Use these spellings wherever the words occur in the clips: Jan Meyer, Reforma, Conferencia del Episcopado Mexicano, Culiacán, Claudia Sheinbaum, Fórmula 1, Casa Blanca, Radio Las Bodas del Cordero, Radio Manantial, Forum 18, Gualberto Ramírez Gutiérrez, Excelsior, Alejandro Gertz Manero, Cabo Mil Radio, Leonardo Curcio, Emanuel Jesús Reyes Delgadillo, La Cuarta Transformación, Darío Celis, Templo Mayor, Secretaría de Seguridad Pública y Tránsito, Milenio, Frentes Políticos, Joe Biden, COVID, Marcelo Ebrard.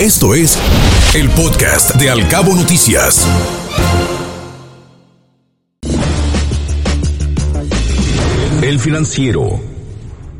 Esto es el podcast de Al Cabo Noticias. El Financiero.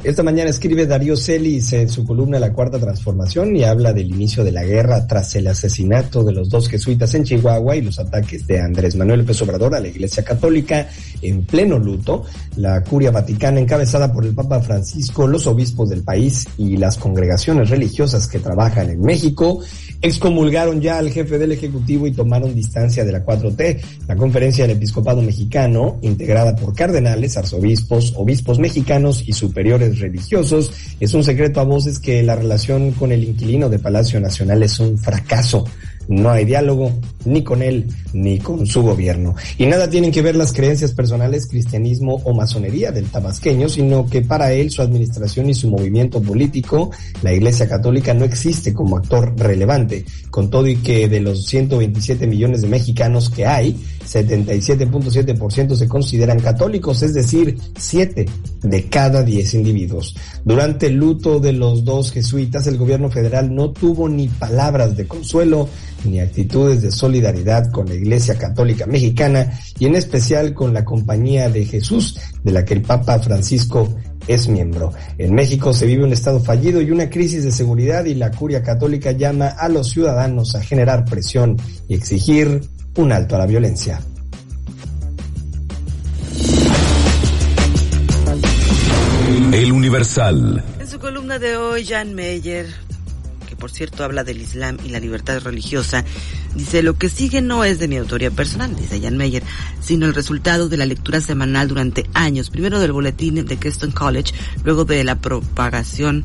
Esta mañana escribe Darío Celis en su columna La Cuarta Transformación y habla del inicio de la guerra tras el asesinato de los dos jesuitas en Chihuahua y los ataques de Andrés Manuel López Obrador a la Iglesia Católica en pleno luto. La Curia Vaticana, encabezada por el Papa Francisco, los obispos del país y las congregaciones religiosas que trabajan en México, excomulgaron ya al jefe del Ejecutivo y tomaron distancia de la 4T. La Conferencia del Episcopado Mexicano, integrada por cardenales, arzobispos, obispos mexicanos y superiores religiosos, es un secreto a voces que la relación con el inquilino de Palacio Nacional es un fracaso. No hay diálogo ni con él ni con su gobierno. Y nada tienen que ver las creencias personales, cristianismo o masonería del tabasqueño, sino que para él, su administración y su movimiento político, la Iglesia Católica no existe como actor relevante. Con todo y que de los 127 millones de mexicanos que hay, 77.7% se consideran católicos, es decir, 7 de cada 10 individuos. Durante el luto de los dos jesuitas, el gobierno federal no tuvo ni palabras de consuelo ni actitudes de solidaridad con la Iglesia Católica Mexicana y en especial con la Compañía de Jesús, de la que el Papa Francisco es miembro. En México se vive un estado fallido y una crisis de seguridad, y la Curia Católica llama a los ciudadanos a generar presión y exigir un alto a la violencia. El Universal. En su columna de hoy, Jan Meyer, por cierto, habla del Islam y la libertad religiosa, dice: lo que sigue no es de mi autoría personal, dice Jan Meyer, sino el resultado de la lectura semanal durante años, primero del boletín de Keston College, luego de la propagación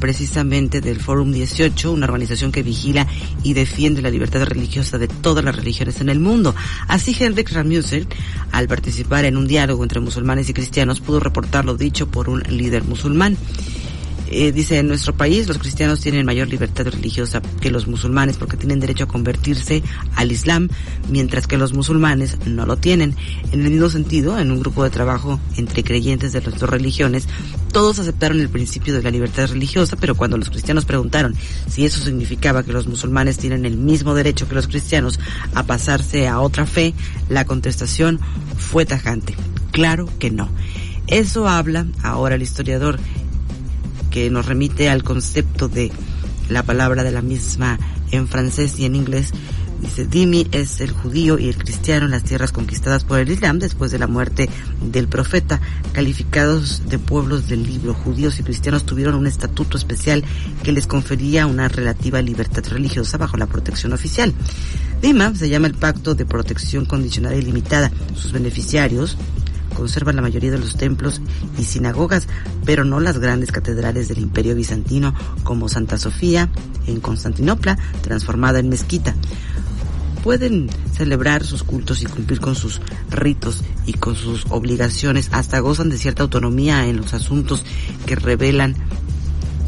precisamente del Forum 18, una organización que vigila y defiende la libertad religiosa de todas las religiones en el mundo. Así, Hendrik Ramusel, al participar en un diálogo entre musulmanes y cristianos, pudo reportar lo dicho por un líder musulmán. Dice, en nuestro país los cristianos tienen mayor libertad religiosa que los musulmanes porque tienen derecho a convertirse al Islam, mientras que los musulmanes no lo tienen. En el mismo sentido, en un grupo de trabajo entre creyentes de las dos religiones, todos aceptaron el principio de la libertad religiosa, pero cuando los cristianos preguntaron si eso significaba que los musulmanes tienen el mismo derecho que los cristianos a pasarse a otra fe, la contestación fue tajante: claro que no. Eso habla ahora el historiador, que nos remite al concepto de la palabra de la misma en francés y en inglés. Dice, dhimmi es el judío y el cristiano en las tierras conquistadas por el Islam después de la muerte del profeta, calificados de pueblos del libro. Judíos y cristianos tuvieron un estatuto especial que les confería una relativa libertad religiosa bajo la protección oficial. Dhimma se llama el Pacto de Protección Condicional y Limitada. Sus beneficiarios conservan la mayoría de los templos y sinagogas, pero no las grandes catedrales del Imperio Bizantino como Santa Sofía en Constantinopla, transformada en mezquita. Pueden celebrar sus cultos y cumplir con sus ritos y con sus obligaciones, hasta gozan de cierta autonomía en los asuntos que revelan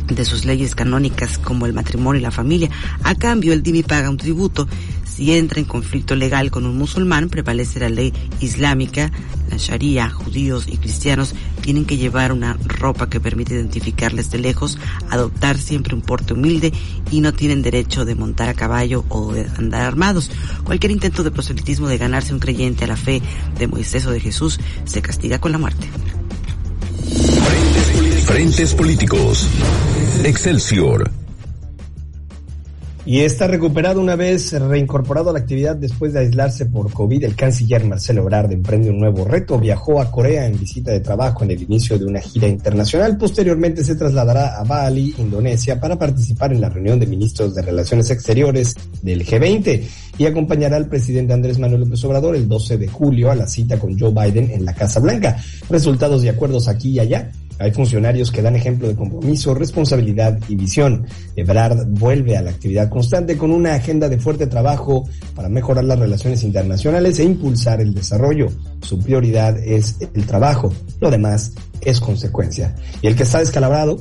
de sus leyes canónicas, como el matrimonio y la familia. A cambio, el dhimmi paga un tributo. Si entra en conflicto legal con un musulmán, prevalece la ley islámica, la sharia. Judíos y cristianos tienen que llevar una ropa que permite identificarles de lejos, adoptar siempre un porte humilde y no tienen derecho de montar a caballo o de andar armados. Cualquier intento de proselitismo, de ganarse un creyente a la fe de Moisés o de Jesús, se castiga con la muerte. Frentes Políticos. Excelsior. Y está recuperado una vez reincorporado a la actividad después de aislarse por COVID. El canciller Marcelo Ebrard emprende un nuevo reto. Viajó a Corea en visita de trabajo en el inicio de una gira internacional. Posteriormente se trasladará a Bali, Indonesia, para participar en la reunión de ministros de Relaciones Exteriores del G20 y acompañará al presidente Andrés Manuel López Obrador el 12 de julio a la cita con Joe Biden en la Casa Blanca. Resultados y acuerdos aquí y allá. Hay funcionarios que dan ejemplo de compromiso, responsabilidad y visión. Ebrard vuelve a la actividad constante con una agenda de fuerte trabajo para mejorar las relaciones internacionales e impulsar el desarrollo. Su prioridad es el trabajo, lo demás es consecuencia. Y el que está descalabrado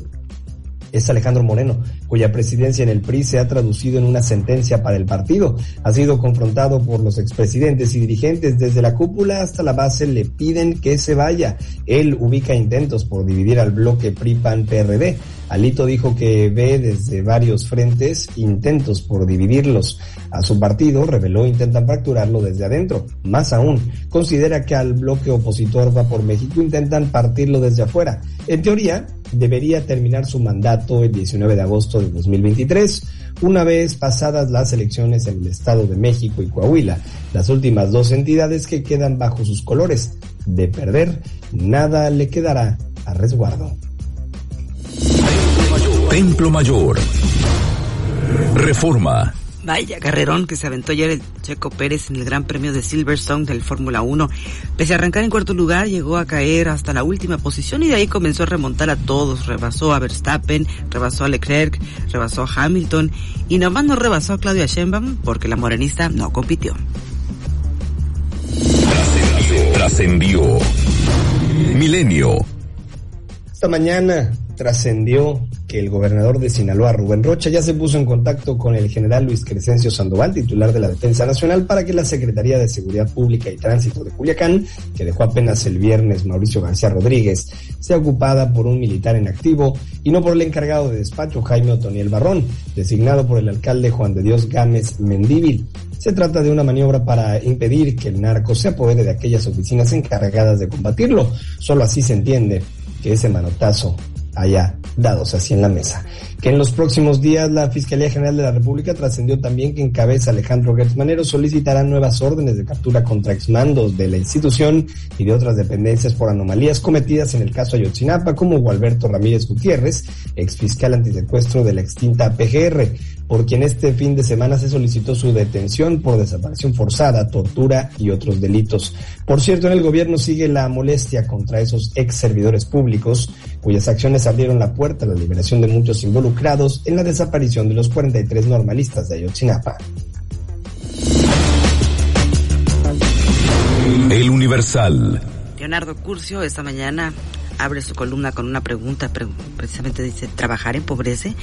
es Alejandro Moreno, cuya presidencia en el PRI se ha traducido en una sentencia para el partido. Ha sido confrontado por los expresidentes y dirigentes. Desde la cúpula hasta la base le piden que se vaya. Él ubica intentos por dividir al bloque PRI-PAN-PRD. Alito dijo que ve desde varios frentes intentos por dividirlos. A su partido, reveló, intentan fracturarlo desde adentro. Más aún, considera que al bloque opositor Va por México intentan partirlo desde afuera. En teoría, debería terminar su mandato el 19 de agosto de 2023, una vez pasadas las elecciones en el Estado de México y Coahuila, las últimas dos entidades que quedan bajo sus colores. De perder, nada le quedará a resguardo. Templo Mayor. Reforma. Vaya carrerón que se aventó ayer el Checo Pérez en el Gran Premio de Silverstone del Fórmula 1. Pese a arrancar en cuarto lugar, llegó a caer hasta la última posición y de ahí comenzó a remontar a todos. Rebasó a Verstappen, rebasó a Leclerc, rebasó a Hamilton y nomás no rebasó a Claudia Sheinbaum porque la morenista no compitió. Trascendió. Milenio. Esta mañana trascendió que el gobernador de Sinaloa, Rubén Rocha, ya se puso en contacto con el general Luis Crescencio Sandoval, titular de la Defensa Nacional, para que la Secretaría de Seguridad Pública y Tránsito de Culiacán, que dejó apenas el viernes Mauricio García Rodríguez, sea ocupada por un militar en activo y no por el encargado de despacho, Jaime Otoniel Barrón, designado por el alcalde Juan de Dios Gámez Mendívil. Se trata de una maniobra para impedir que el narco se apodere de aquellas oficinas encargadas de combatirlo. Solo así se entiende que ese manotazo haya dados así en la mesa. Que en los próximos días la Fiscalía General de la República trascendió también que en cabeza Alejandro Gertz Manero solicitará nuevas órdenes de captura contra exmandos de la institución y de otras dependencias por anomalías cometidas en el caso Ayotzinapa, como Gualberto Ramírez Gutiérrez, exfiscal antisecuestro de la extinta PGR, por quien este fin de semana se solicitó su detención por desaparición forzada, tortura y otros delitos. Por cierto, en el gobierno sigue la molestia contra esos ex servidores públicos, cuyas acciones abrieron la puerta a la liberación de muchos involucrados en la desaparición de los 43 normalistas de Ayotzinapa. El Universal. Leonardo Curcio esta mañana abre su columna con una pregunta, precisamente dice: ¿trabajar empobrece?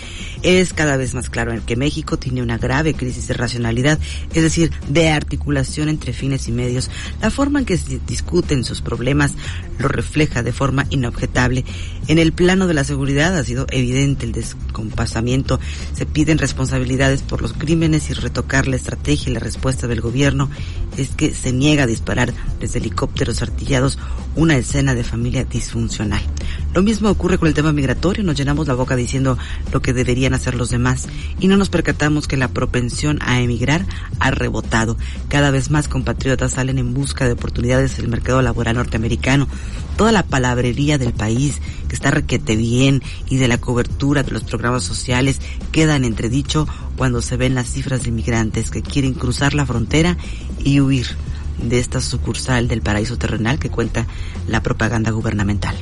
Es cada vez más claro en que México tiene una grave crisis de racionalidad, es decir, de articulación entre fines y medios. La forma en que se discuten sus problemas lo refleja de forma inobjetable. En el plano de la seguridad ha sido evidente el descompasamiento. Se piden responsabilidades por los crímenes y retocar la estrategia y la respuesta del gobierno. Es que se niega a disparar desde helicópteros artillados una escena de familia disfuncional. Lo mismo ocurre con el tema migratorio. Nos llenamos la boca diciendo lo que deberían hacer los demás y no nos percatamos que la propensión a emigrar ha rebotado. Cada vez más compatriotas salen en busca de oportunidades en el mercado laboral norteamericano. Toda la palabrería del país, que está requete bien, y de la cobertura de los programas sociales queda en entredicho cuando se ven las cifras de inmigrantes que quieren cruzar la frontera y huir de esta sucursal del paraíso terrenal que cuenta la propaganda gubernamental.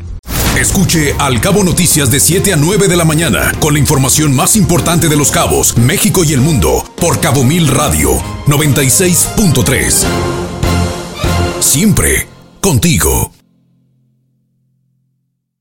Escuche Al Cabo Noticias de 7 a 9 de la mañana con la información más importante de Los Cabos, México y el mundo por Cabo Mil Radio 96.3. Siempre contigo.